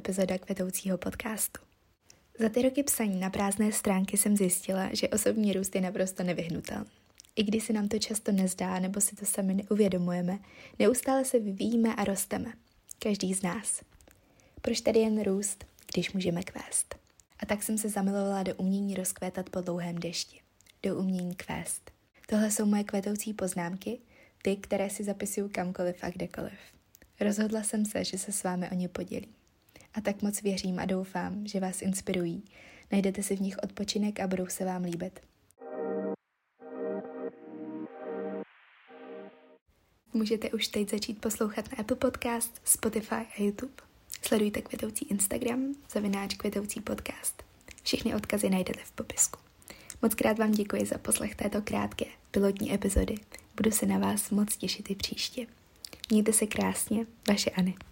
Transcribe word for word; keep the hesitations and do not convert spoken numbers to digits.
epizoda kvetoucího podcastu. Za ty roky psaní na prázdné stránky jsem zjistila, že osobní růst je naprosto nevyhnutelný. I když se nám to často nezdá nebo si to sami neuvědomujeme, neustále se vyvíjíme a rosteme. Každý z nás. Proč tady jen růst, když můžeme kvést? A tak jsem se zamilovala do umění rozkvétat po dlouhém dešti. Do umění kvést. Tohle jsou moje kvetoucí poznámky, ty, které si zapisuju kamkoliv a kdekoliv. Rozhodla jsem se, že se s vámi o ně podělím. A tak moc věřím a doufám, že vás inspirují. Najdete si v nich odpočinek a budou se vám líbit. Můžete už teď začít poslouchat na Apple Podcast, Spotify a YouTube. Sledujte kvetoucí Instagram, zavináč kvetoucí podcast. Všechny odkazy najdete v popisku. Moc krát vám děkuji za poslech této krátké pilotní epizody. Budu se na vás moc těšit i příště. Mějte se krásně, vaše Anny.